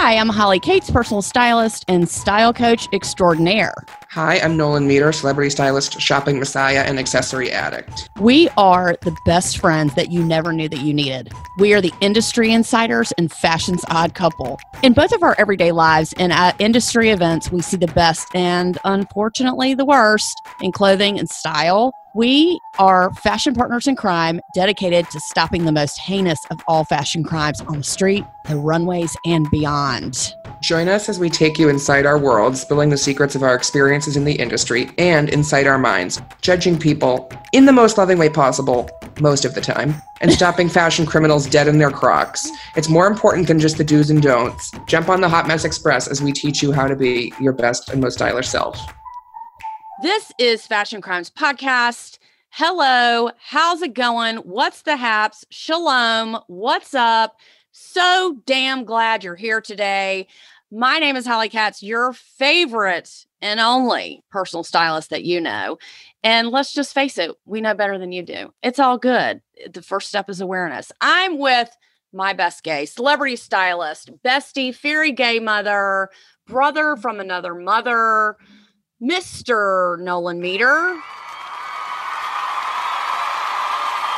Hi, I'm Holly Cates, personal stylist and style coach extraordinaire. Hi, I'm Nolan Meter, celebrity stylist, shopping messiah, and accessory addict. We are the best friends that you never knew that you needed. We are the industry insiders and fashion's odd couple. In both of our everyday lives and at industry events, we see the best and, unfortunately, the worst in clothing and style. We are fashion partners in crime dedicated to stopping the most heinous of all fashion crimes on the street, the runways, and beyond. Join us as we take you inside our world, spilling the secrets of our experiences in the industry and inside our minds, judging people in the most loving way possible, most of the time, and stopping fashion criminals dead in their crocs. It's more important than just the do's and don'ts. Jump on the Hot Mess Express as we teach you how to be your best and most stylish self. This is Fashion Crimes Podcast. Hello, how's it going? What's the haps? Shalom, what's up? So damn glad you're here today. My name is Holly Cates, your favorite and only personal stylist that you know. And let's just face it, we know better than you do. It's all good. The first step is awareness. I'm with my best gay, celebrity stylist, bestie, fairy gay mother, brother from another mother, Mr. Nolan Meter.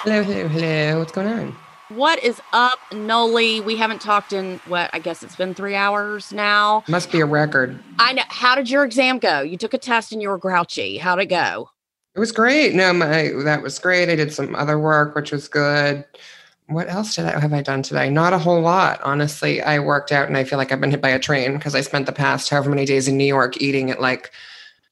Hello, hello, hello. What's going on? What is up, Noli? We haven't talked in, I guess it's been 3 hours now. Must be a record. I know. How did your exam go? You took a test and you were grouchy. How'd it go? It was great. No, that was great. I did some other work, which was good. What else have I done today? Not a whole lot. Honestly, I worked out and I feel like I've been hit by a train because I spent the past however many days in New York eating at like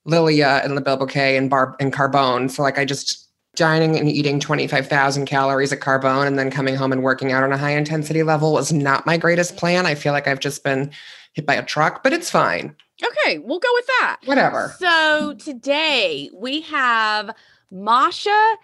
Lilia and Le Bel Bouquet and Carbone. So like I just dining and eating 25,000 calories at Carbone and then coming home and working out on a high intensity level was not my greatest plan. I feel like I've just been hit by a truck, but it's fine. Okay, we'll go with that. Whatever. So today we have Masha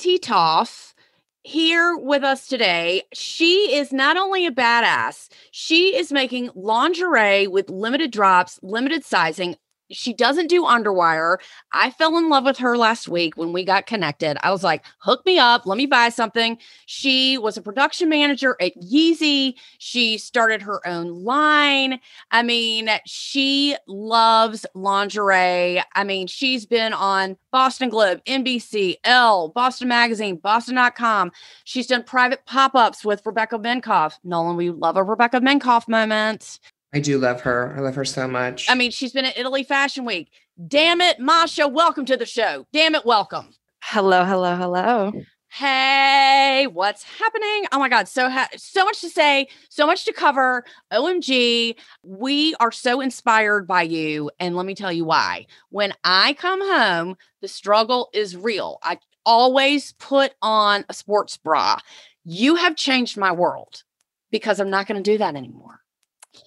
Titov here with us today. She is not only a badass, she is making lingerie with limited drops, limited sizing. She doesn't do underwire. I fell in love with her last week when we got connected. I was like, hook me up. Let me buy something. She was a production manager at Yeezy. She started her own line. I mean, she loves lingerie. I mean, she's been on Boston Globe, NBC, ELLE, Boston Magazine, Boston.com. She's done private pop-ups with Rebecca Minkoff. Nolan, we love a Rebecca Minkoff moment. I do love her. I love her so much. I mean, she's been at Italy Fashion Week. Damn it, Masha, welcome to the show. Damn it, welcome. Hello, hello, hello. Hey, what's happening? Oh my God, so much to say, so much to cover. OMG, we are so inspired by you. And let me tell you why. When I come home, the struggle is real. I always put on a sports bra. You have changed my world because I'm not going to do that anymore.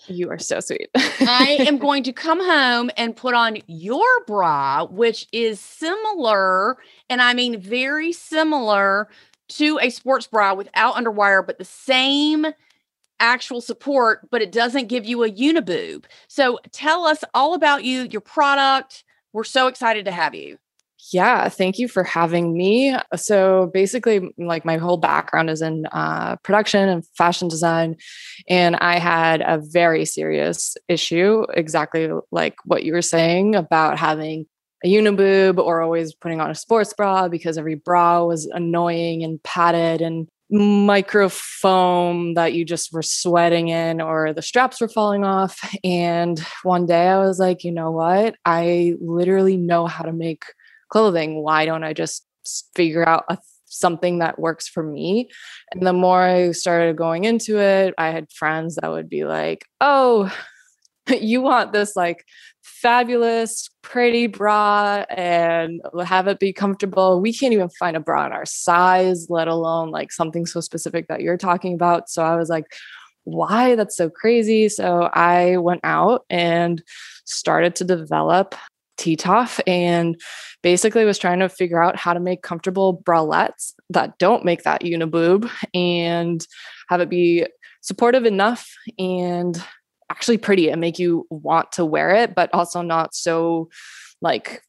You are so sweet. I am going to come home and put on your bra, which is similar, and I mean very similar to a sports bra without underwire, but the same actual support, but it doesn't give you a uniboob. So tell us all about you, your product. We're so excited to have you. Yeah, thank you for having me. So basically, like my whole background is in production and fashion design, and I had a very serious issue, exactly like what you were saying about having a uniboob or always putting on a sports bra because every bra was annoying and padded and microfoam that you just were sweating in, or the straps were falling off. And one day I was like, you know what? I literally know how to make clothing. Why don't I just figure out something that works for me? And the more I started going into it, I had friends that would be like, oh, you want this like fabulous, pretty bra and have it be comfortable. We can't even find a bra in our size, let alone like something so specific that you're talking about. So I was like, why? That's so crazy. So I went out and started to develop Titov and basically was trying to figure out how to make comfortable bralettes that don't make that uniboob and have it be supportive enough and actually pretty and make you want to wear it, but also not so like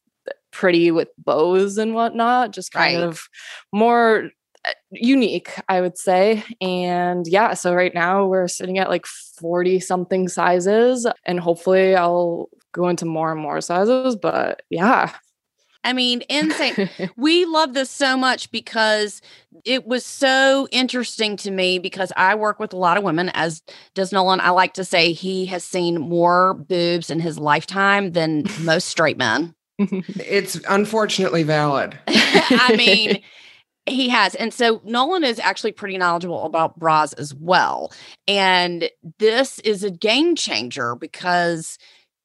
pretty with bows and whatnot, just kind of more unique, I would say. And yeah, so right now we're sitting at like 40 something sizes, and hopefully I'll go into more and more sizes, but yeah. I mean, insane. We love this so much because it was so interesting to me, because I work with a lot of women, as does Nolan. I like to say he has seen more boobs in his lifetime than most straight men. It's unfortunately valid. I mean, he has. And so Nolan is actually pretty knowledgeable about bras as well. And this is a game changer, because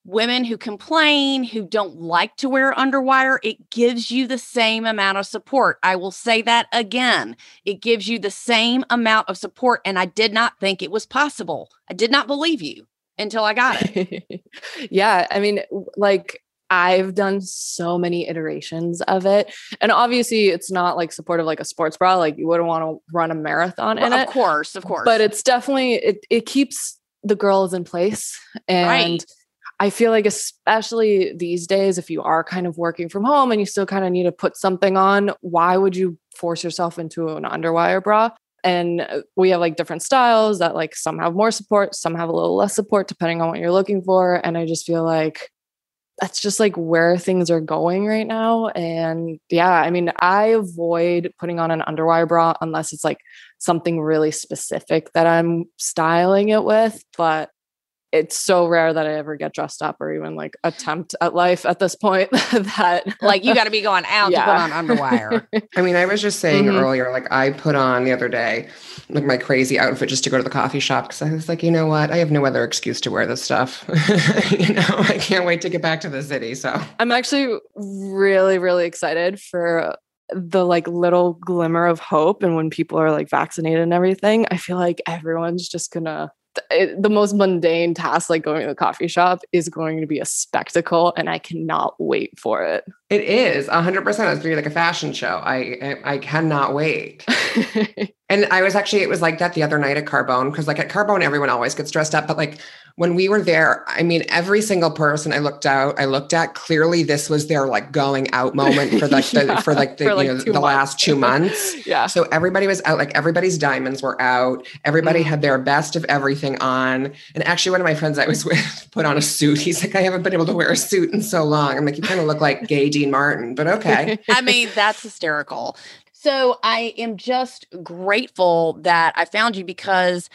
women who complain, who don't like to wear underwire, it gives you the same amount of support. I will say that again. It gives you the same amount of support. And I did not think it was possible. I did not believe you until I got it. Yeah. I mean, like, I've done so many iterations of it. And obviously it's not like supportive, like a sports bra, like you wouldn't want to run a marathon in it. Of course, of course. But it's definitely, it keeps the girls in place. And right. I feel like, especially these days, if you are kind of working from home and you still kind of need to put something on, why would you force yourself into an underwire bra? And we have like different styles that like some have more support, some have a little less support, depending on what you're looking for. And I just feel like that's just like where things are going right now. And yeah, I mean, I avoid putting on an underwire bra unless it's like something really specific that I'm styling it with, but it's so rare that I ever get dressed up or even like attempt at life at this point that like you got to be going out yeah. to put on underwire. I mean, I was just saying earlier, like I put on the other day, like my crazy outfit just to go to the coffee shop, because I was like, you know what? I have no other excuse to wear this stuff. You know, I can't wait to get back to the city. So I'm actually really, really excited for the like little glimmer of hope. And when people are like vaccinated and everything, I feel like everyone's just gonna, the most mundane task, like going to the coffee shop, is going to be a spectacle, and I cannot wait for it. It is 100%. It's going to be like a fashion show. I cannot wait. And I was actually, it was like that the other night at Carbone, because like at Carbone, everyone always gets dressed up. But like when we were there, I mean, every single person I looked at, clearly this was their like going out moment for like the last 2 months. Yeah. So everybody was out, like everybody's diamonds were out. Everybody had their best of everything on. And actually one of my friends I was with put on a suit. He's like, I haven't been able to wear a suit in so long. I'm like, you kind of look like gay Dean Martin, but okay. I mean, that's hysterical. So I am just grateful that I found you, because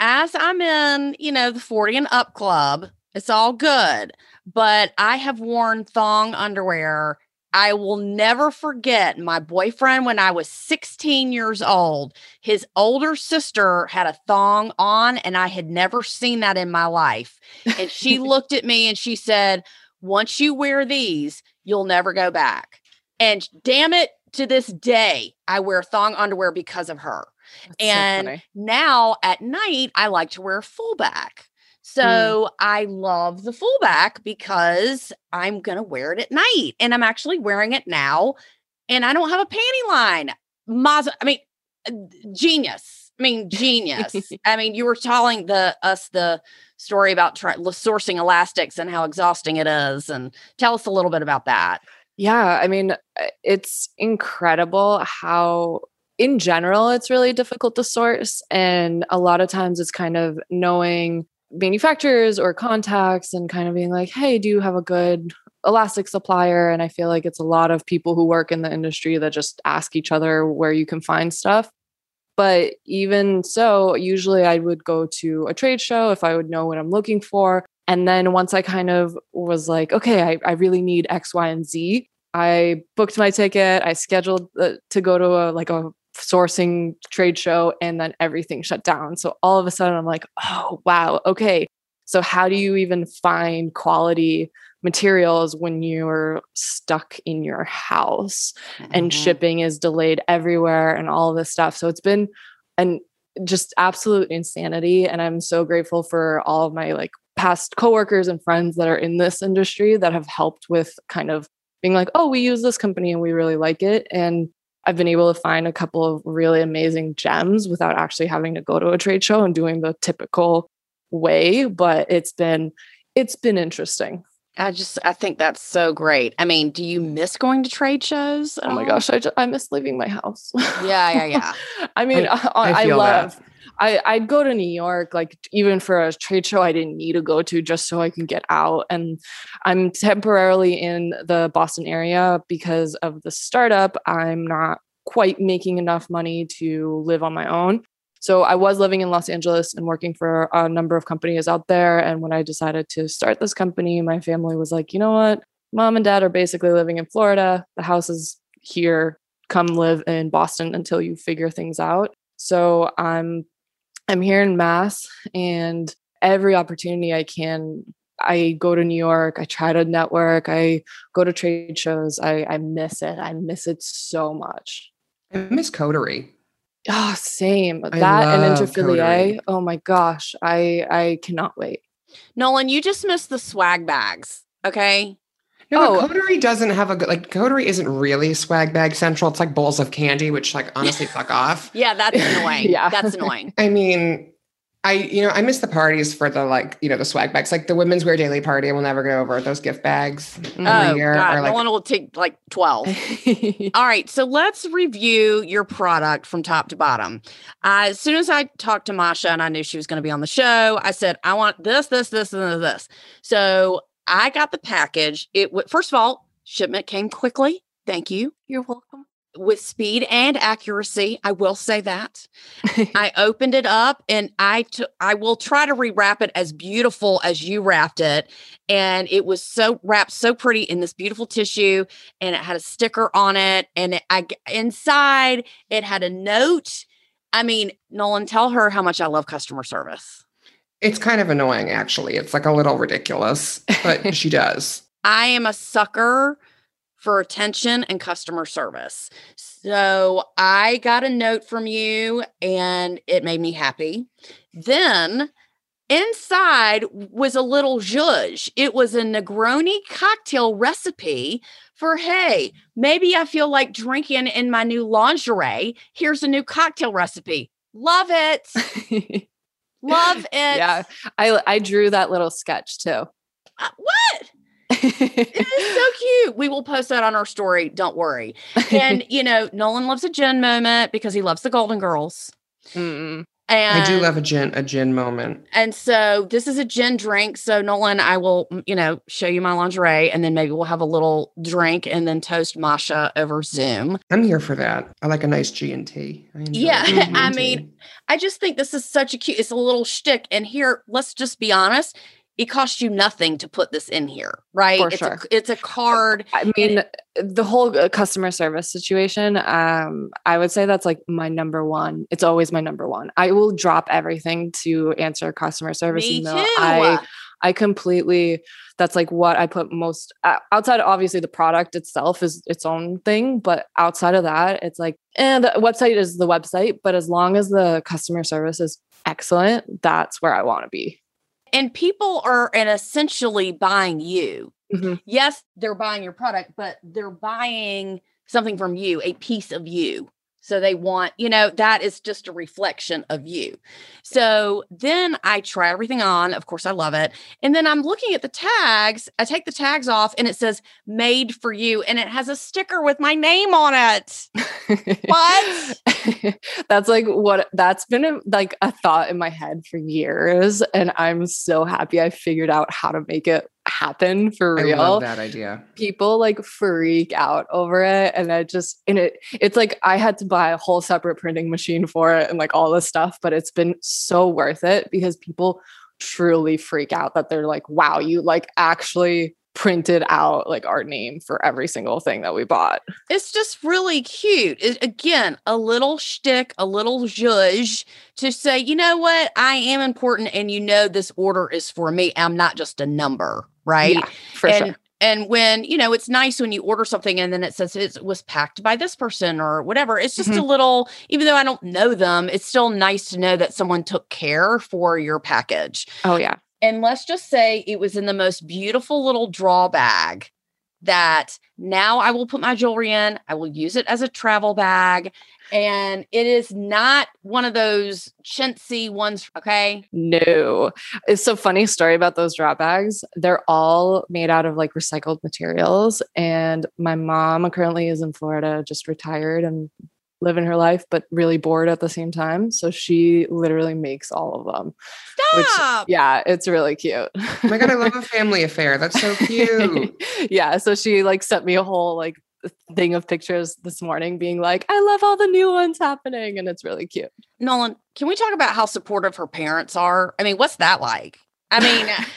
as I'm in, you know, the 40 and up club, it's all good, but I have worn thong underwear. I will never forget my boyfriend when I was 16 years old. His older sister had a thong on, and I had never seen that in my life. And she looked at me and she said, once you wear these, you'll never go back. And damn it, to this day, I wear thong underwear because of her. That's and so now at night, I like to wear fullback. So I love the fullback because I'm going to wear it at night. And I'm actually wearing it now. And I don't have a panty line. Genius. I mean, you were telling us the story about sourcing elastics and how exhausting it is. And tell us a little bit about that. Yeah. I mean, it's incredible how in general, it's really difficult to source. And a lot of times it's kind of knowing manufacturers or contacts and kind of being like, hey, do you have a good elastic supplier? And I feel like it's a lot of people who work in the industry that just ask each other where you can find stuff. But even so, usually I would go to a trade show if I would know what I'm looking for. And then once I kind of was like, okay, I really need X, Y, and Z, I booked my ticket. I scheduled to go to a sourcing trade show, and then everything shut down. So all of a sudden I'm like, oh, wow. Okay. So how do you even find quality materials when you're stuck in your house and shipping is delayed everywhere and all of this stuff? So it's been just absolute insanity. And I'm so grateful for all of my like past coworkers and friends that are in this industry that have helped with kind of being like, oh, we use this company and we really like it. And I've been able to find a couple of really amazing gems without actually having to go to a trade show and doing the typical way, but it's been interesting. I think that's so great. I mean, do you miss going to trade shows? Oh my gosh, I miss leaving my house. Yeah. I mean, I love that. I'd go to New York, like even for a trade show I didn't need to go to, just so I can get out. And I'm temporarily in the Boston area because of the startup. I'm not quite making enough money to live on my own. So I was living in Los Angeles and working for a number of companies out there. And when I decided to start this company, my family was like, you know what? Mom and dad are basically living in Florida. The house is here. Come live in Boston until you figure things out. So I'm here in Mass, and every opportunity I can, I go to New York, I try to network, I go to trade shows. I miss it. I miss it so much. I miss Coterie. Oh, same. I that and Interfiliae. Oh my gosh. I cannot wait. Nolan, you just missed the swag bags. Okay. No, Coterie doesn't have a good, like, Coterie isn't really swag bag central. It's like bowls of candy, which, like, honestly, fuck off. Yeah, that's annoying. That's annoying. I mean, I miss the parties for the, like, the swag bags. Like the Women's Wear Daily party, I will never go over. Those gift bags every year. God, no one will take, like, 12. All right, so let's review your product from top to bottom. As soon as I talked to Masha and I knew she was going to be on the show, I said, I want this, this, this, and this. So I got the package. First of all, shipment came quickly. Thank you. You're welcome. With speed and accuracy, I will say that. I opened it up, and I will try to rewrap it as beautiful as you wrapped it. And it was so wrapped so pretty in this beautiful tissue, and it had a sticker on it. And inside, it had a note. I mean, Nolan, tell her how much I love customer service. It's kind of annoying, actually. It's like a little ridiculous, but she does. I am a sucker for attention and customer service. So I got a note from you, and it made me happy. Then inside was a little zhuzh. It was a Negroni cocktail recipe for, hey, maybe I feel like drinking in my new lingerie. Here's a new cocktail recipe. Love it. Love it. Yeah. I drew that little sketch too. What? It is so cute. We will post that on our story. Don't worry. And, Nolan loves a gin moment because he loves the Golden Girls. Mm-mm. And I do love a gin moment. And so this is a gin drink. So Nolan, I will, show you my lingerie, and then maybe we'll have a little drink and then toast Masha over Zoom. I'm here for that. I like a nice G&T. Yeah. G&T. I mean, I just think this is such a cute, it's a little shtick. And here, let's just be honest. It costs you nothing to put this in here, right? For sure. It's a card. I mean, the whole customer service situation, I would say that's like my number one. It's always my number one. I will drop everything to answer customer service email. Me too. I completely, that's like what I put most, outside, obviously the product itself is its own thing, but outside of that, it's like, the website is the website, but as long as the customer service is excellent, that's where I want to be. And people are essentially buying you. Mm-hmm. Yes, they're buying your product, but they're buying something from you, a piece of you. So they want, that is just a reflection of you. So then I try everything on. Of course, I love it. And then I'm looking at the tags. I take the tags off, and it says made for you. And it has a sticker with my name on it. What? That's been a thought in my head for years. And I'm so happy I figured out how to make it happen for real. I love that idea. People like freak out over it, and it's like I had to buy a whole separate printing machine for it and like all this stuff, but it's been so worth it because people truly freak out that they're like, wow, you like actually printed out like our name for every single thing that we bought. It's just really cute. Again, a little shtick, a little zhuzh to say, you know what? I am important, and this order is for me. I'm not just a number, right? Yeah, sure. And when, it's nice when you order something and then it says it was packed by this person or whatever. It's just a little, even though I don't know them, it's still nice to know that someone took care for your package. Oh, yeah. And let's just say it was in the most beautiful little draw bag. that now I will put my jewelry in, I will use it as a travel bag. And it is not one of those chintzy ones. Okay. No. It's a funny story about those drop bags. They're all made out of like recycled materials. And my mom currently is in Florida, just retired and living her life, but really bored at the same time. So she literally makes all of them. Stop! Which, yeah, it's really cute. Oh my God, I love a family affair. That's so cute. Yeah. So she like sent me a whole like thing of pictures this morning being like, I love all the new ones happening. And it's really cute. Nolan, can we talk about how supportive her parents are? I mean, what's that like? I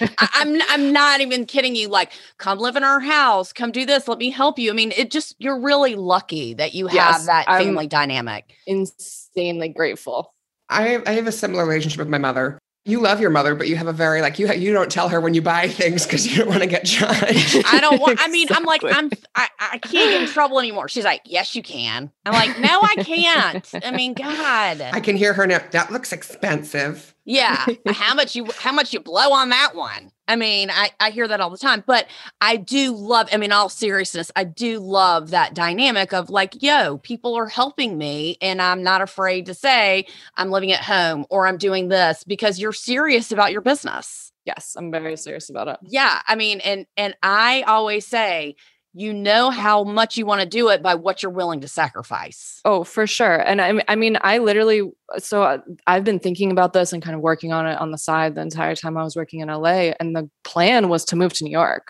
mean, I'm not even kidding you. Like, come live in our house. Come do this. Let me help you. I mean, it just, you're really lucky that you have that family dynamic. Insanely grateful. I have a similar relationship with my mother. You love your mother, but you have a very like you don't tell her when you buy things because you don't want to get judged. I don't want. I mean, exactly. I can't get in trouble anymore. She's like, yes, you can. I'm like, no, I can't. I mean, God. I can hear her now. That looks expensive. Yeah. How much you blow on that one? I mean, I hear that all the time, but I do love, I mean, all seriousness, I do love that dynamic of like, yo, people are helping me and I'm not afraid to say I'm living at home or I'm doing this because you're serious about your business. Yes. I'm very serious about it. Yeah. I mean, and I always say, you know how much you want to do it by what you're willing to sacrifice. Oh, for sure. And I mean, I literally, so I've been thinking about this and kind of working on it on the side the entire time I was working in LA. And the plan was to move to New York.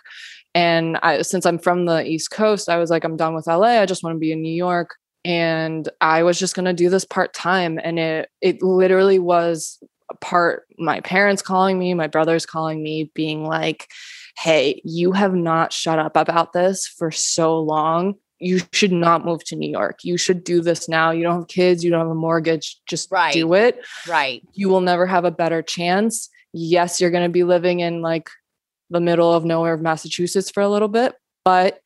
And since I'm from the East Coast, I was like, I'm done with LA. I just want to be in New York. And I was just going to do this part-time. And it literally was part my parents calling me, my brothers calling me, being like, hey, you have not shut up about this for so long. You should not move to New York. You should do this now. You don't have kids. You don't have a mortgage. Just do it. Right. You will never have a better chance. Yes, you're going to be living in like the middle of nowhere of Massachusetts for a little bit. But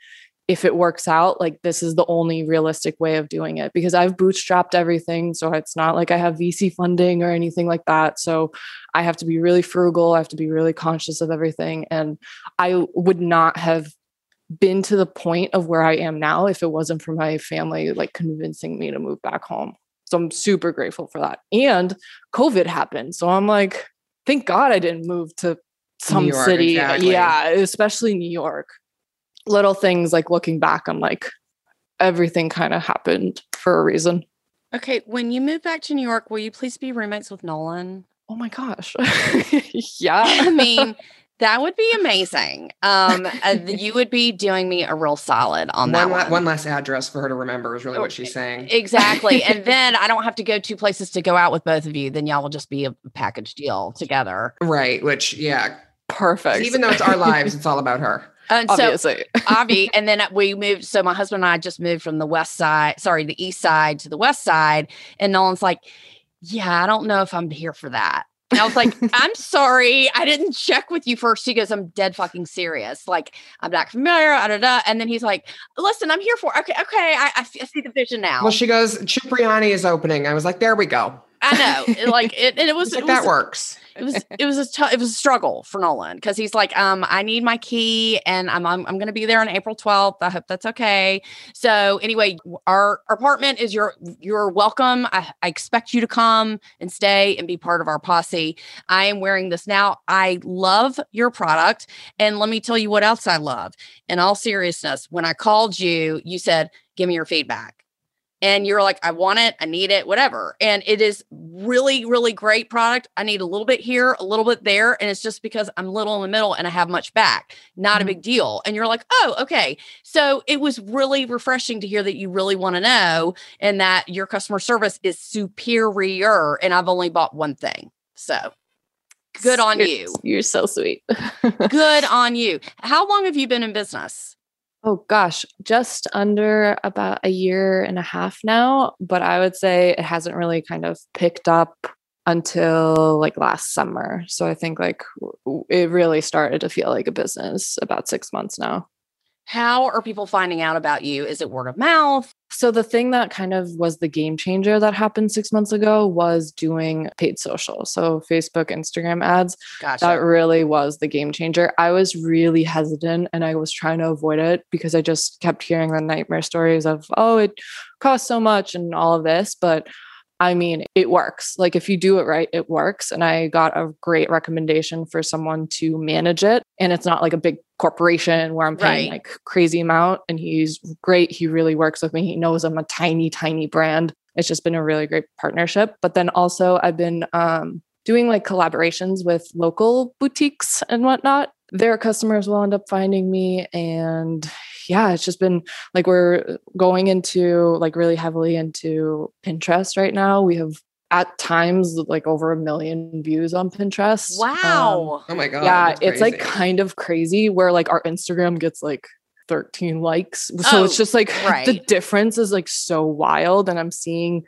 if it works out, like this is the only realistic way of doing it because I've bootstrapped everything. So it's not like I have VC funding or anything like that. So I have to be really frugal. I have to be really conscious of everything. And I would not have been to the point of where I am now if it wasn't for my family, like convincing me to move back home. So I'm super grateful for that. And COVID happened. So I'm like, thank God I didn't move to some city. Exactly. Yeah. Especially New York. Little things like looking back on like everything kind of happened for a reason. Okay. When you move back to New York, will you please be roommates with Nolan? Oh my gosh. Yeah. I mean, that would be amazing. You would be doing me a real solid on that one. One less address for her to remember is really what she's saying. Exactly. And then I don't have to go two places to go out with both of you. Then y'all will just be a package deal together. Right. Which, yeah. Perfect. Even though it's our lives, it's all about her. And obviously. So, and then we moved. So my husband and I just moved from the east side to the west side. And Nolan's like, yeah, I don't know if I'm here for that. And I was like, I'm sorry. I didn't check with you first. He goes, I'm dead fucking serious. Like, I'm not familiar. And then he's like, listen, I'm here for, okay. I see the vision now. Well, she goes, Cipriani is opening. I was like, there we go. I know. Like it, and it was, like, that works. It was a struggle for Nolan. Cause he's like, I need my key and I'm going to be there on April 12th. I hope that's okay. So anyway, our apartment is you're welcome. I expect you to come and stay and be part of our posse. I am wearing this now. I love your product. And let me tell you what else I love. In all seriousness, when I called you, you said, give me your feedback. And you're like, I want it, I need it, whatever. And it is really, really great product. I need a little bit here, a little bit there. And it's just because I'm little in the middle and I have much back, not a big deal. And you're like, oh, okay. So it was really refreshing to hear that you really want to know and that your customer service is superior. And I've only bought one thing. So good on you. You're so sweet. Good on you. How long have you been in business? Oh gosh, just under about a year and a half now, but I would say it hasn't really kind of picked up until like last summer. So I think like it really started to feel like a business about 6 months now. How are people finding out about you? Is it word of mouth? So the thing that kind of was the game changer that happened 6 months ago was doing paid social. So Facebook, Instagram ads, Gotcha. That really was the game changer. I was really hesitant and I was trying to avoid it because I just kept hearing the nightmare stories of, oh, it costs so much and all of this. But I mean, it works. Like if you do it right, it works. And I got a great recommendation for someone to manage it. And it's not like a big corporation where I'm paying like crazy amount. And he's great. He really works with me. He knows I'm a tiny, tiny brand. It's just been a really great partnership. But then also I've been doing like collaborations with local boutiques and whatnot. Their customers will end up finding me. And yeah, it's just been like, we're going into like really heavily into Pinterest right now. We have at times like over 1 million views on Pinterest. Wow. Oh my God. Yeah. It's like kind of crazy where like our Instagram gets like 13 likes. So it's just like the difference is like so wild and I'm seeing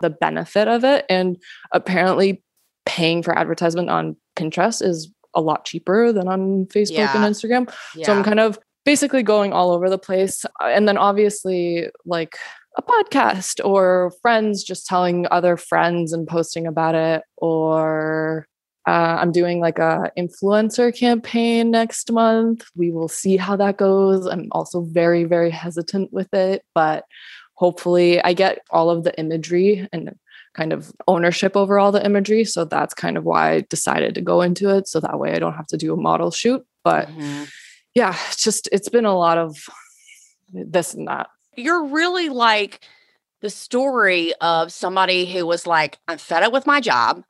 the benefit of it. And apparently paying for advertisement on Pinterest is a lot cheaper than on Facebook and Instagram. Yeah. So I'm kind of basically going all over the place. And then obviously like a podcast or friends just telling other friends and posting about it. Or I'm doing like a influencer campaign next month. We will see how that goes. I'm also very, very hesitant with it, but hopefully I get all of the imagery and kind of ownership over all the imagery. So that's kind of why I decided to go into it. So that way I don't have to do a model shoot, but yeah, it's just, it's been a lot of this and that. You're really like the story of somebody who was like, I'm fed up with my job.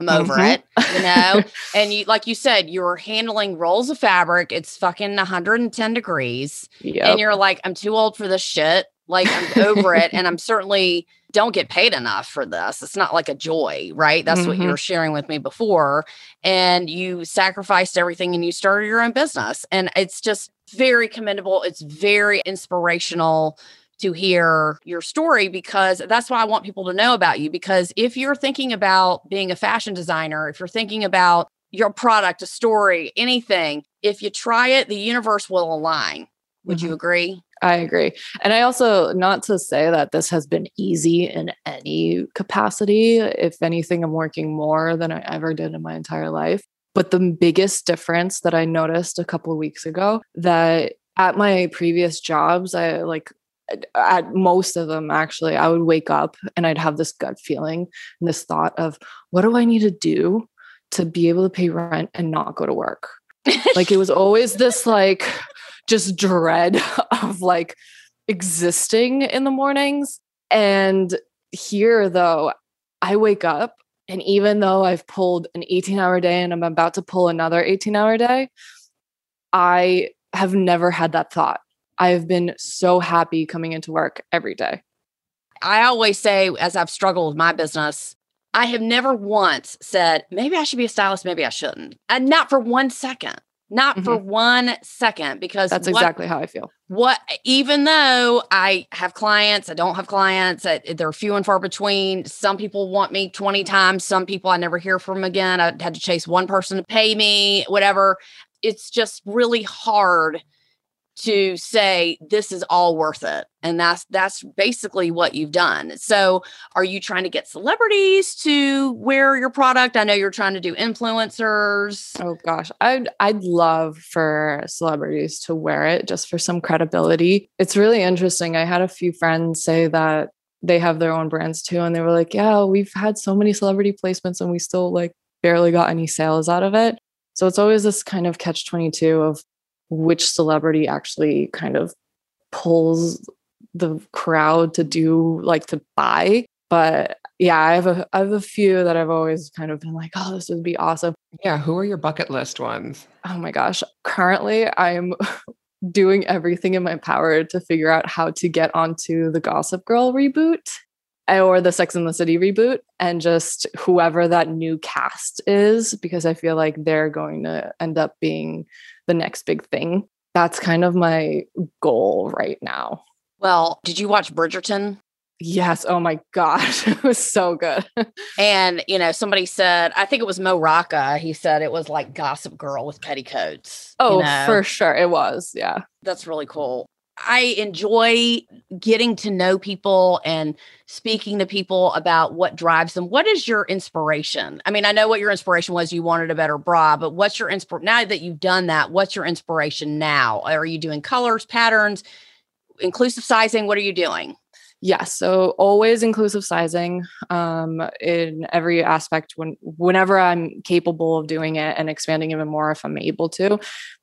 I'm over it, you know? And you, like you said, you're handling rolls of fabric. It's fucking 110 degrees. Yep. And you're like, I'm too old for this shit. Like I'm over it. And I'm certainly don't get paid enough for this. It's not like a joy, right? That's what you were sharing with me before. And you sacrificed everything and you started your own business. And it's just very commendable. It's very inspirational to hear your story, because that's why I want people to know about you. Because if you're thinking about being a fashion designer, if you're thinking about your product, a story, anything, if you try it, the universe will align. Would you agree? I agree. And I also, not to say that this has been easy in any capacity. If anything, I'm working more than I ever did in my entire life. But the biggest difference that I noticed a couple of weeks ago, that at my previous jobs, I like at most of them, actually, I would wake up and I'd have this gut feeling and this thought of, what do I need to do to be able to pay rent and not go to work? Like it was always this like, just dread of like existing in the mornings. And here though, I wake up and even though I've pulled an 18-hour day and I'm about to pull another 18-hour day, I have never had that thought. I've been so happy coming into work every day. I always say, as I've struggled with my business, I have never once said, maybe I should be a stylist, maybe I shouldn't. And not for 1 second. Not for 1 second, because that's exactly how I feel. What, even though I have clients, I don't have clients, they're few and far between. Some people want me 20 times. Some people I never hear from again. I had to chase one person to pay me, whatever. It's just really hard to say, this is all worth it. And that's basically what you've done. So are you trying to get celebrities to wear your product? I know you're trying to do influencers. Oh gosh. I'd love for celebrities to wear it just for some credibility. It's really interesting. I had a few friends say that they have their own brands too. And they were like, yeah, we've had so many celebrity placements and we still like barely got any sales out of it. So it's always this kind of catch-22 of which celebrity actually kind of pulls the crowd to do like to buy. But yeah, I have a few that I've always kind of been like, oh, this would be awesome. Yeah. Who are your bucket list ones? Oh my gosh. Currently I'm doing everything in my power to figure out how to get onto the Gossip Girl reboot or the Sex and the City reboot and just whoever that new cast is, because I feel like they're going to end up being the next big thing. That's kind of my goal right now. Well, did you watch Bridgerton? Yes. Oh my gosh. It was so good. And, you know, somebody said, I think it was Mo Rocca. He said it was like Gossip Girl with petticoats. Oh, you know? For sure. It was. Yeah. That's really cool. I enjoy getting to know people and speaking to people about what drives them. What is your inspiration? I mean, I know what your inspiration was. You wanted a better bra, but what's your inspiration? Now that you've done that, what's your inspiration now? Are you doing colors, patterns, inclusive sizing? What are you doing? Yes. So always inclusive sizing in every aspect whenever I'm capable of doing it, and expanding even more if I'm able to.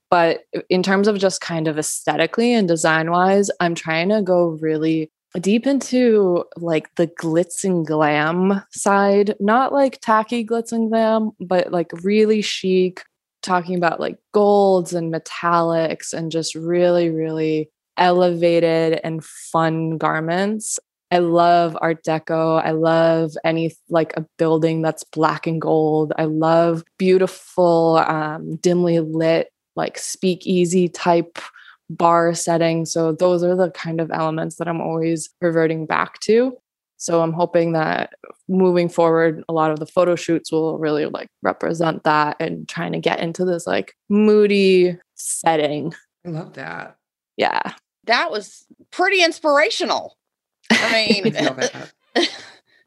But in terms of just kind of aesthetically and design wise, I'm trying to go really deep into like the glitz and glam side, not like tacky glitz and glam, but like really chic, talking about like golds and metallics and just really, really elevated and fun garments. I love Art Deco. I love any like a building that's black and gold. I love beautiful, dimly lit, like speakeasy type bar setting. So those are the kind of elements that I'm always reverting back to. So I'm hoping that moving forward, a lot of the photo shoots will really like represent that, and trying to get into this like moody setting. I love that. Yeah. That was pretty inspirational. I mean, that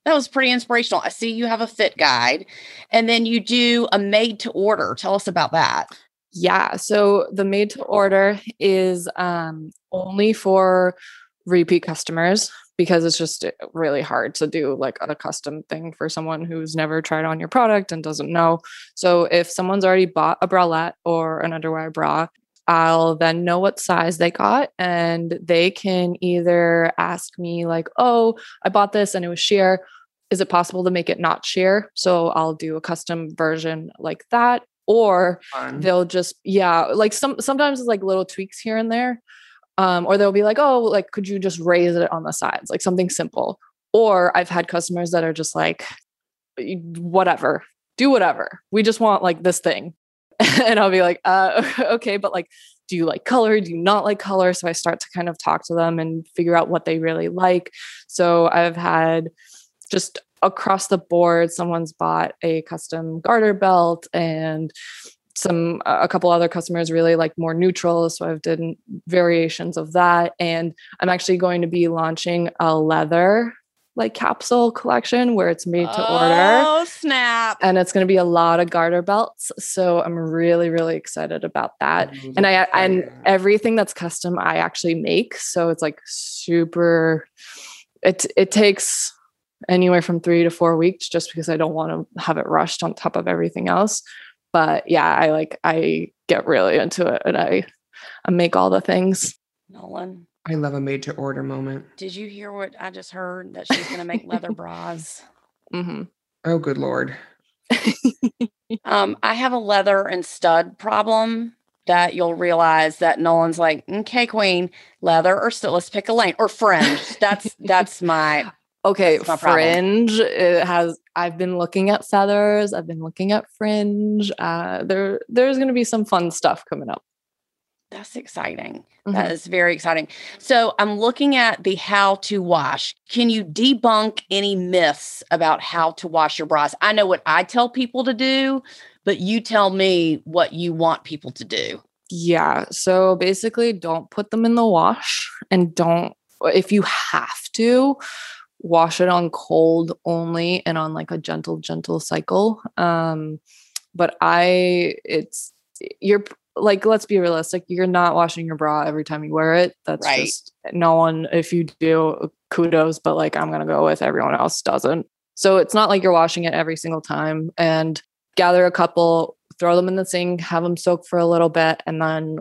was pretty inspirational. I see you have a fit guide, and then you do a made to order. Tell us about that. Yeah. So the made to order is only for repeat customers, because it's just really hard to do like a custom thing for someone who's never tried on your product and doesn't know. So if someone's already bought a bralette or an underwear bra, I'll then know what size they got, and they can either ask me like, oh, I bought this and it was sheer. Is it possible to make it not sheer? So I'll do a custom version like that. Or they'll just, yeah, like sometimes it's like little tweaks here and there. Or they'll be like, oh, like, could you just raise it on the sides? Like something simple. Or I've had customers that are just like, whatever, do whatever. We just want like this thing. And I'll be like, okay, but like, do you like color? Do you not like color? So I start to kind of talk to them and figure out what they really like. So I've had just across the board, someone's bought a custom garter belt, and a couple other customers really like more neutral. So I've done variations of that. And I'm actually going to be launching a leather like capsule collection where it's made to order. Oh, snap. And it's going to be a lot of garter belts. So I'm really, really excited about that. Mm-hmm. And everything that's custom, I actually make. So it's like super, it takes anywhere from 3 to 4 weeks, just because I don't want to have it rushed on top of everything else. But yeah, I get really into it, and I make all the things. Nolan, I love a made to order moment. Did you hear what I just heard? That she's going to make leather bras. Mm-hmm. Oh, good Lord. I have a leather and stud problem that you'll realize that Nolan's like, okay, queen, leather or stud, let's pick a lane, or fringe. That's my... Okay, fringe. I've been looking at feathers. I've been looking at fringe. There's going to be some fun stuff coming up. That's exciting. Mm-hmm. That is very exciting. So I'm looking at the how to wash. Can you debunk any myths about how to wash your bras? I know what I tell people to do, but you tell me what you want people to do. Yeah. So basically, don't put them in the wash, and don't, if you have to, wash it on cold only, and on like a gentle cycle. You're like, let's be realistic. You're not washing your bra every time you wear it. That's right. Just no one, if you do, kudos, but like, I'm going to go with everyone else doesn't. So it's not like you're washing it every single time. And gather a couple, throw them in the sink, have them soak for a little bit, and then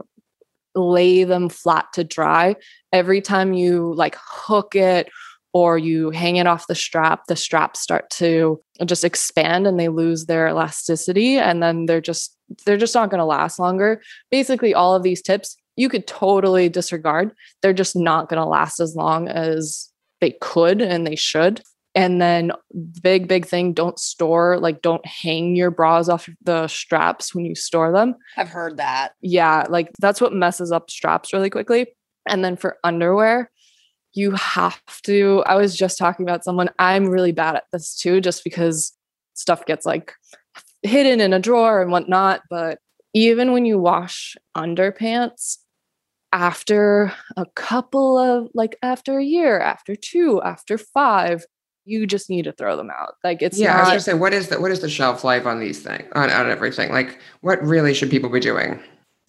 lay them flat to dry. Every time you like hook it, or you hang it off the strap, the straps start to just expand and they lose their elasticity. And then they're just not going to last longer. Basically, all of these tips you could totally disregard. They're just not going to last as long as they could and they should. And then big thing, don't hang your bras off the straps when you store them. I've heard that. Yeah. Like that's what messes up straps really quickly. And then for underwear, you have to, I was just talking about someone, I'm really bad at this too, just because stuff gets like hidden in a drawer and whatnot. But even when you wash underpants, after a couple of, like after a year, after two, after five, you just need to throw them out. Like it's I was going to say, what is the shelf life on these things, on everything? Like what really should people be doing?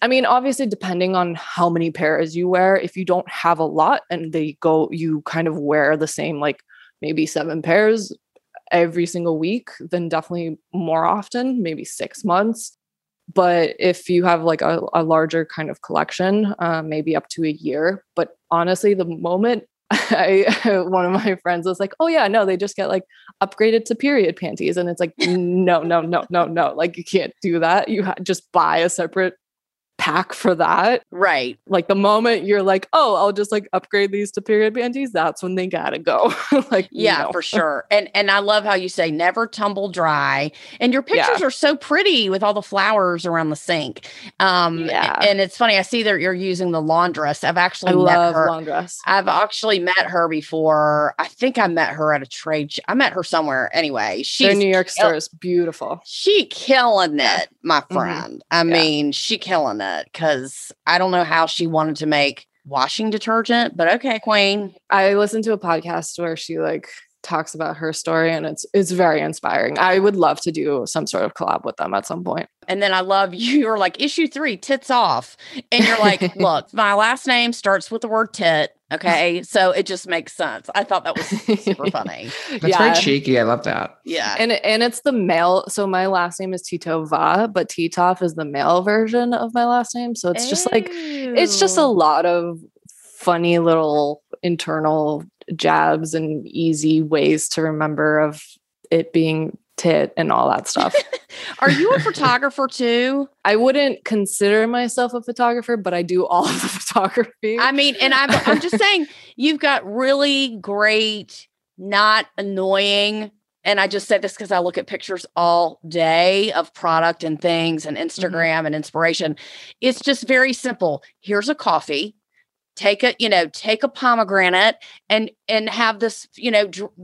I mean, obviously, depending on how many pairs you wear, if you don't have a lot and you kind of wear the same, like maybe 7 pairs every single week, then definitely more often, maybe 6 months. But if you have like a larger kind of collection, maybe up to a year. But honestly, the moment one of my friends was like, oh yeah, no, they just get like upgraded to period panties. And it's like, no. Like you can't do that. You just buy a separate pack for that. Right. Like the moment you're like, oh, I'll just like upgrade these to period panties, that's when they gotta go. Like, yeah, no. For sure. And I love how you say never tumble dry. And your pictures are so pretty with all the flowers around the sink. And it's funny, I see that you're using the Laundress. I've actually met her before. I think I met her at a trade show. I met her somewhere. Anyway, she's in New York store is beautiful. She killing it, my friend. Mm-hmm. I mean, she killing it. Because I don't know how she wanted to make washing detergent, but okay, queen. I listened to a podcast where she like talks about her story, and it's very inspiring. I would love to do some sort of collab with them at some point. And then I love you're like issue 3, tits off. And you're like, look, my last name starts with the word tit. Okay. So it just makes sense. I thought that was super funny. That's very cheeky. I love that. Yeah. And it's the male. So my last name is Titova, but Titov is the male version of my last name. So it's just like, it's just a lot of funny little internal jabs and easy ways to remember of it being tit and all that stuff. Are you a photographer too? I wouldn't consider myself a photographer, but I do all of the photography. I mean, and I'm just saying, you've got really great, not annoying. And I just said this because I look at pictures all day of product and things and Instagram and inspiration. It's just very simple. Here's a coffee. Take a pomegranate and have this,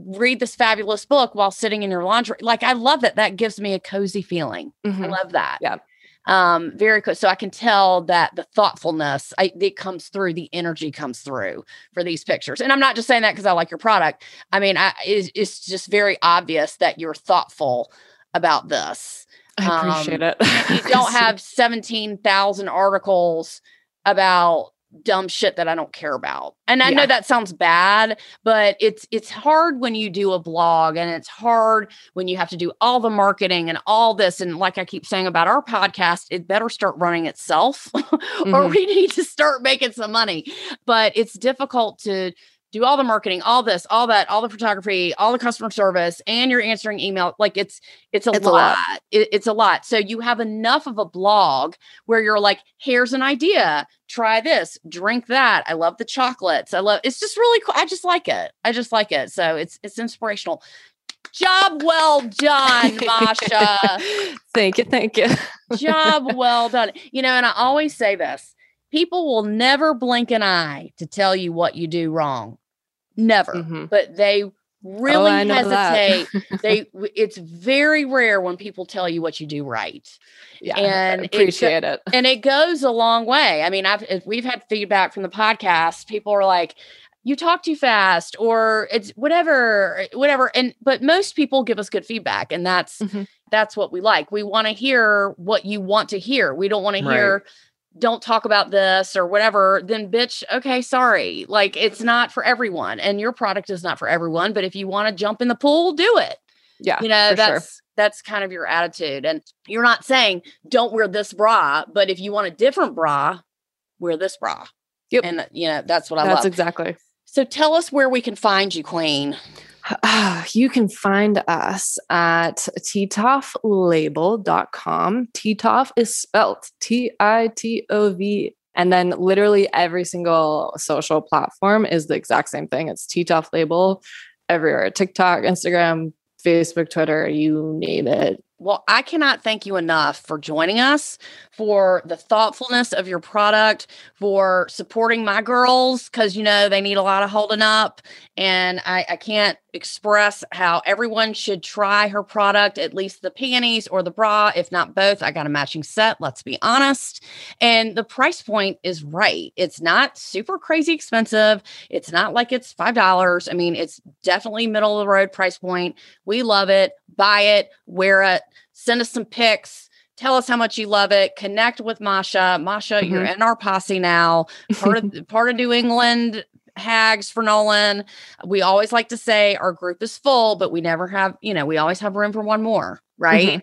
read this fabulous book while sitting in your laundry. Like, I love that. That gives me a cozy feeling. Mm-hmm. I love that. Yeah. Very cool. So I can tell that the thoughtfulness, it comes through, the energy comes through for these pictures. And I'm not just saying that because I like your product. I mean, it's just very obvious that you're thoughtful about this. I appreciate it. If you don't have 17,000 articles about dumb shit that I don't care about. And I know that sounds bad, but it's hard when you do a blog, and it's hard when you have to do all the marketing and all this. And like I keep saying about our podcast, it better start running itself or we need to start making some money. But it's difficult to do all the marketing, all this, all that, all the photography, all the customer service, and you're answering email. Like it's a lot. It's a lot. So you have enough of a blog where you're like, here's an idea. Try this, drink that. I love the chocolates. It's just really cool. I just like it. So it's inspirational. Job well done, Masha. Thank you. Job well done. And I always say this, people will never blink an eye to tell you what you do wrong. Never. Mm-hmm. But they really hesitate. It's very rare when people tell you what you do right. Yeah, and I appreciate it. And it goes a long way. I mean, we've had feedback from the podcast. People are like, you talk too fast, or it's whatever. But most people give us good feedback, and that's what we like. We want to hear what you want to hear. We don't want to hear, don't talk about this or whatever, then bitch, okay, sorry. Like, it's not for everyone, and your product is not for everyone, but if you want to jump in the pool, do it. Yeah. That's kind of your attitude. And you're not saying don't wear this bra, but if you want a different bra, wear this bra. Yep. And that's what I love. That's exactly. So tell us where we can find you, queen. You can find us at titovlabel.com. Titov is spelled Titov. And then literally every single social platform is the exact same thing. It's Titov Label everywhere. TikTok, Instagram, Facebook, Twitter, you name it. Well, I cannot thank you enough for joining us, for the thoughtfulness of your product, for supporting my girls, because, you know, they need a lot of holding up. And I can't express how everyone should try her product, at least the panties or the bra, if not both. I got a matching set, let's be honest. And the price point is right. It's not super crazy expensive. It's not like it's $5. I mean, it's definitely middle of the road price point. We love it. Buy it, wear it. Send us some pics. Tell us how much you love it. Connect with Masha. Masha, you're in our posse now. Part of New England Hags for Nolan. We always like to say our group is full, but we never have, you know, we always have room for one more, right?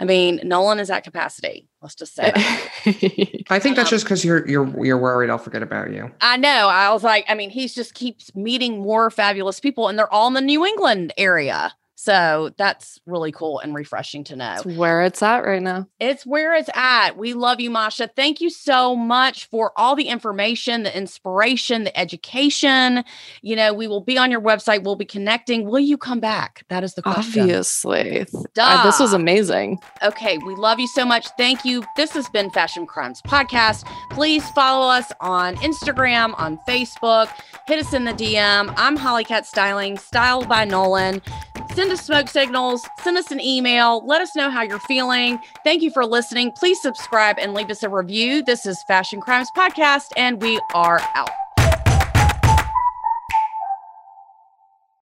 I mean, Nolan is at capacity. Let's just say that. I think that's just because you're worried I'll forget about you. I know. I was like, I mean, he's just keeps meeting more fabulous people, and they're all in the New England area. So that's really cool and refreshing to know. It's where it's at right now. It's where it's at. We love you, Masha. Thank you so much for all the information, the inspiration, the education. You know, we will be on your website. We'll be connecting. Will you come back? That is the question. Obviously. This was amazing. Okay. We love you so much. Thank you. This has been Fashion Crimes Podcast. Please follow us on Instagram, on Facebook. Hit us in the DM. I'm Holly Cat Styling, styled by Nolan. Send us smoke signals, send us an email, let us know how you're feeling. Thank you for listening. Please subscribe and leave us a review. This is Fashion Crimes Podcast, and we are out.